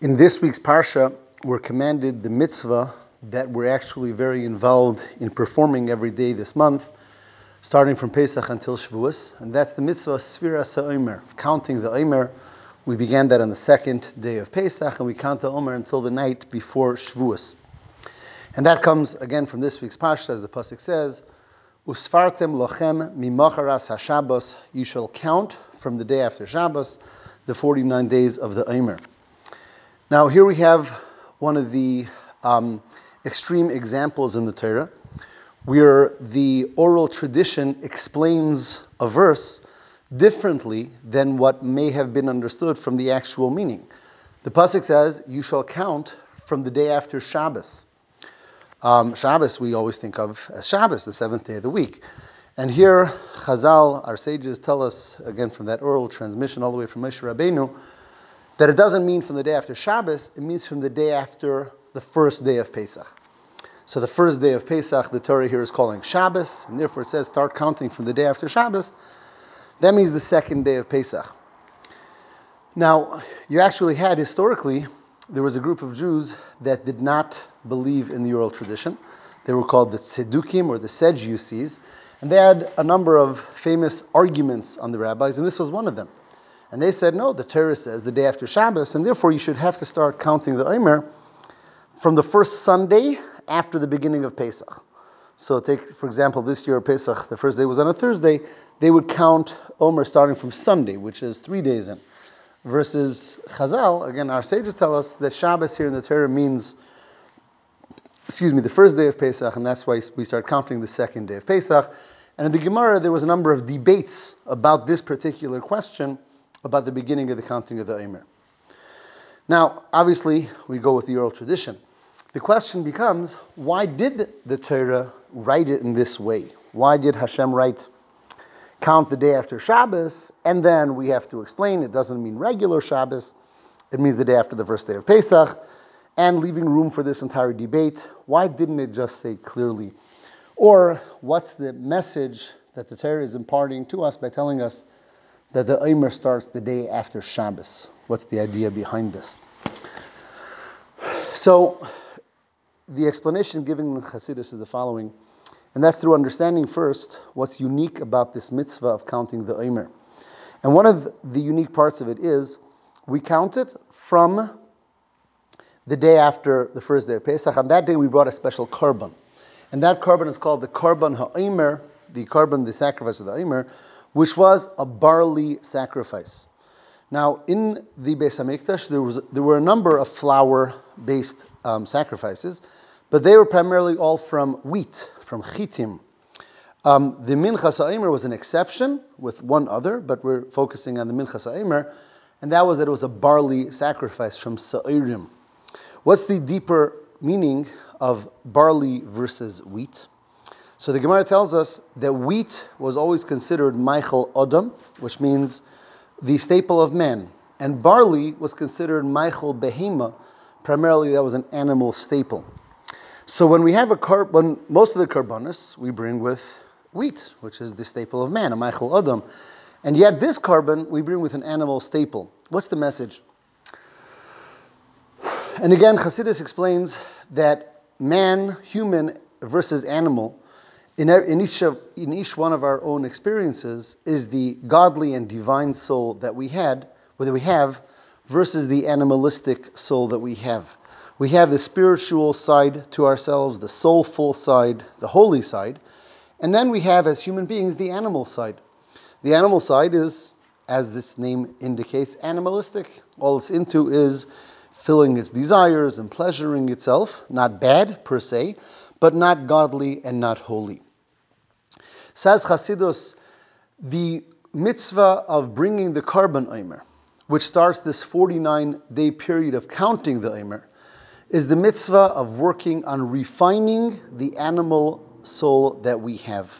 In this week's Parsha, we're commanded the mitzvah that we're actually very involved in performing every day this month, starting from Pesach until Shavuos, and that's the mitzvah Sfiras ha'Omer, counting the Omer. We began that on the second day of Pesach, and we count the Omer until the night before Shavuos. And that comes, again, from this week's Parsha, as the Pasuk says, Usfartem lochem mimacharas ha-Shabbos, you shall count from the day after Shabbos, the 49 days of the Omer. Now here we have one of the extreme examples in the Torah where the oral tradition explains a verse differently than what may have been understood from the actual meaning. The Pasuk says, you shall count from the day after Shabbos. Shabbos we always think of as Shabbos, the seventh day of the week. And here Chazal, our sages, tell us, again from that oral transmission all the way from Moshe Rabbeinu, that it doesn't mean from the day after Shabbos, it means from the day after the first day of Pesach. So the first day of Pesach, the Torah here is calling Shabbos, and therefore it says start counting from the day after Shabbos. That means the second day of Pesach. Now, you actually had, historically, there was a group of Jews that did not believe in the oral tradition. They were called the Tzedukim, or the Sadducees, and they had a number of famous arguments on the rabbis, and this was one of them. And they said, no, the Torah says the day after Shabbos, and therefore you should have to start counting the Omer from the first Sunday after the beginning of Pesach. So take, for example, this year Pesach, the first day was on a Thursday, they would count Omer starting from Sunday, which is 3 days in. Versus Chazal, again, our sages tell us that Shabbos here in the Torah means, the first day of Pesach, and that's why we start counting the second day of Pesach. And in the Gemara, there was a number of debates about this particular question, about the beginning of the counting of the Omer. Now, obviously, we go with the oral tradition. The question becomes, why did the Torah write it in this way? Why did Hashem write, count the day after Shabbos, and then we have to explain it doesn't mean regular Shabbos, it means the day after the first day of Pesach, and leaving room for this entire debate, why didn't it just say clearly? Or, what's the message that the Torah is imparting to us by telling us that the Omer starts the day after Shabbos? What's the idea behind this? So, the explanation given in Chassidus is the following, and that's through understanding first what's unique about this mitzvah of counting the Omer. And one of the unique parts of it is, we count it from the day after the first day of Pesach. On that day we brought a special korban. And that korban is called the korban ha-Omer, the korban, the sacrifice of the Omer, which was a barley sacrifice. Now, in the Beis Hamikdash, there were a number of flour-based sacrifices, but they were primarily all from wheat, from chitim. The minchas ha'Omer was an exception with one other, but we're focusing on the minchas ha'Omer, and that was that it was a barley sacrifice from Sa'irim. What's the deeper meaning of barley versus wheat? So the Gemara tells us that wheat was always considered meichel-odam, which means the staple of man. And barley was considered meichel behema, primarily that was an animal staple. So when we have a korban, most of the korbanos we bring with wheat, which is the staple of man, a meichel-odam. And yet this korban we bring with an animal staple. What's the message? And again, Chassidus explains that man, human versus animal, in each one of our own experiences is the godly and divine soul that we had, whether we have, versus the animalistic soul that we have. We have the spiritual side to ourselves, the soulful side, the holy side, and then we have, as human beings, the animal side. The animal side is, as this name indicates, animalistic. All it's into is filling its desires and pleasuring itself, not bad per se, but not godly and not holy. Says Chassidus, the mitzvah of bringing the korban Omer, which starts this 49-day period of counting the Omer, is the mitzvah of working on refining the animal soul that we have,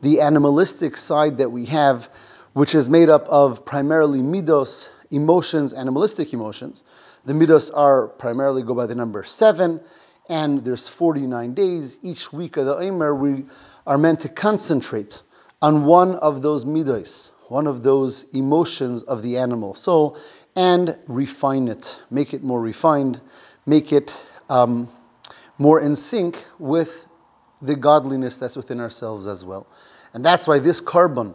the animalistic side that we have, which is made up of primarily midos, emotions, animalistic emotions. The midos are primarily go by the number 7, and there's 49 days. Each week of the Omer, we are meant to concentrate on one of those midos, one of those emotions of the animal soul, and refine it, make it more refined, make it more in sync with the godliness that's within ourselves as well. And that's why this korban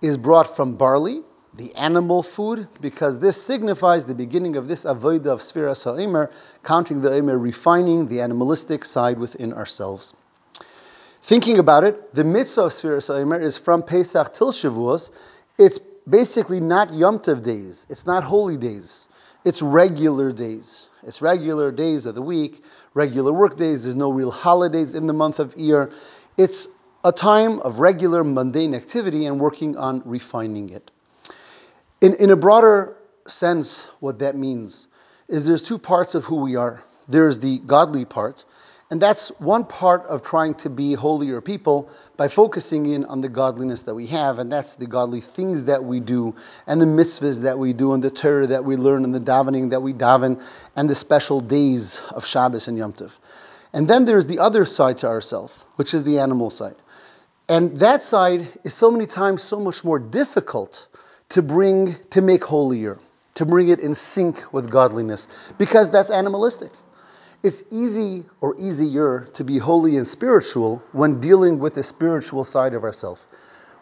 is brought from barley, the animal food, because this signifies the beginning of this avodah of Sfiras ha'Omer, counting the Omer, refining the animalistic side within ourselves. Thinking about it, the mitzvah of Sfiras ha'Omer is from Pesach till Shavuos. It's basically not Yom Tov days. It's not holy days. It's regular days. It's regular days of the week, regular work days. There's no real holidays in the month of Iyar. It's a time of regular mundane activity and working on refining it. In a broader sense, what that means is there's two parts of who we are. There's the godly part, and that's one part of trying to be holier people by focusing in on the godliness that we have, and that's the godly things that we do, and the mitzvahs that we do, and the Torah that we learn, and the davening that we daven, and the special days of Shabbos and Yom Tov. And then there's the other side to ourselves, which is the animal side. And that side is so many times so much more difficult to make holier, to bring it in sync with godliness, because that's animalistic. It's easy or easier to be holy and spiritual when dealing with the spiritual side of ourselves.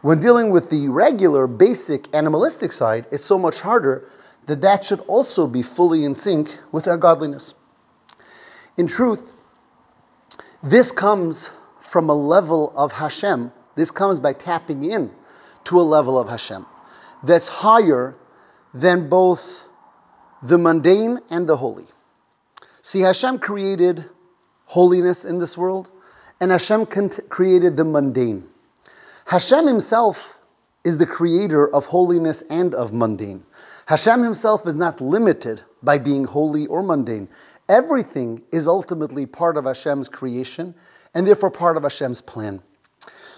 When dealing with the regular, basic, animalistic side, it's so much harder that should also be fully in sync with our godliness. In truth, this comes from a level of Hashem. This comes by tapping in to a level of Hashem that's higher than both the mundane and the holy. See, Hashem created holiness in this world, and Hashem created the mundane. Hashem himself is the creator of holiness and of mundane. Hashem himself is not limited by being holy or mundane. Everything is ultimately part of Hashem's creation, and therefore part of Hashem's plan.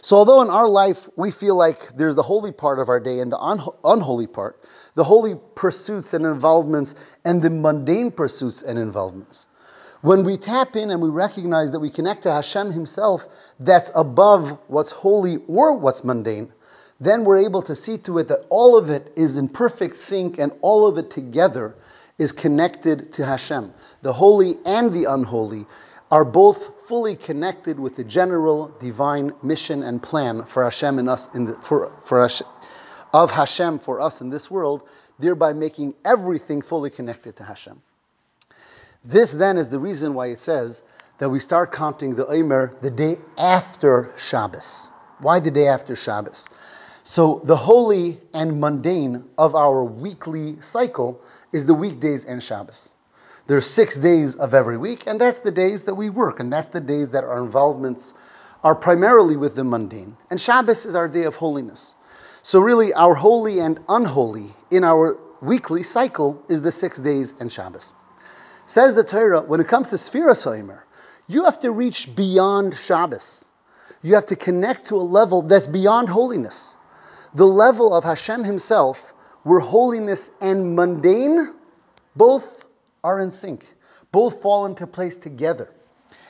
So although in our life we feel like there's the holy part of our day and the unholy part, the holy pursuits and involvements and the mundane pursuits and involvements, when we tap in and we recognize that we connect to Hashem himself, that's above what's holy or what's mundane, then we're able to see to it that all of it is in perfect sync and all of it together is connected to Hashem. The holy and the unholy are both fully connected with the general divine mission and plan for Hashem and us of Hashem for us in this world, thereby making everything fully connected to Hashem. This then is the reason why it says that we start counting the Omer the day after Shabbos. Why the day after Shabbos? So the holy and mundane of our weekly cycle is the weekdays and Shabbos. There's 6 days of every week, and that's the days that we work, and that's the days that our involvements are primarily with the mundane. And Shabbos is our day of holiness. So really, our holy and unholy in our weekly cycle is the 6 days and Shabbos. Says the Torah, when it comes to Sfiras ha'Omer, you have to reach beyond Shabbos. You have to connect to a level that's beyond holiness. The level of Hashem himself, where holiness and mundane both are in sync, both fall into place together.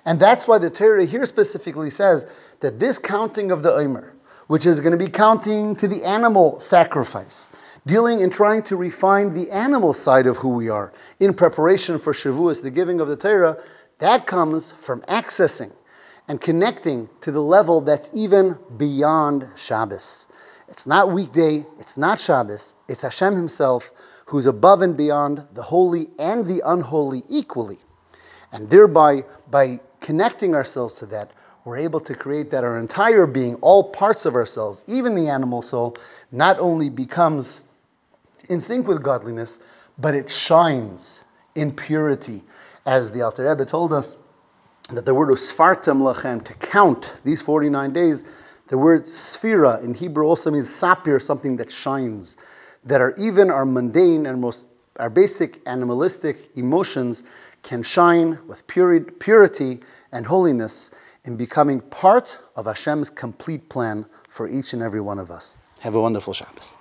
And that's why the Torah here specifically says that this counting of the Omer, which is going to be counting to the animal sacrifice, dealing and trying to refine the animal side of who we are in preparation for Shavuos, the giving of the Torah, that comes from accessing and connecting to the level that's even beyond Shabbos. It's not weekday, it's not Shabbos, it's Hashem himself, who's above and beyond the holy and the unholy equally. And thereby, by connecting ourselves to that, we're able to create that our entire being, all parts of ourselves, even the animal soul, not only becomes in sync with godliness, but it shines in purity. As the Alter Rebbe told us, that the word Usfartem lochem, to count these 49 days, the word Sphira in Hebrew also means Sapir, something that shines. That are even our mundane and our basic animalistic emotions can shine with purity and holiness in becoming part of Hashem's complete plan for each and every one of us. Have a wonderful Shabbos.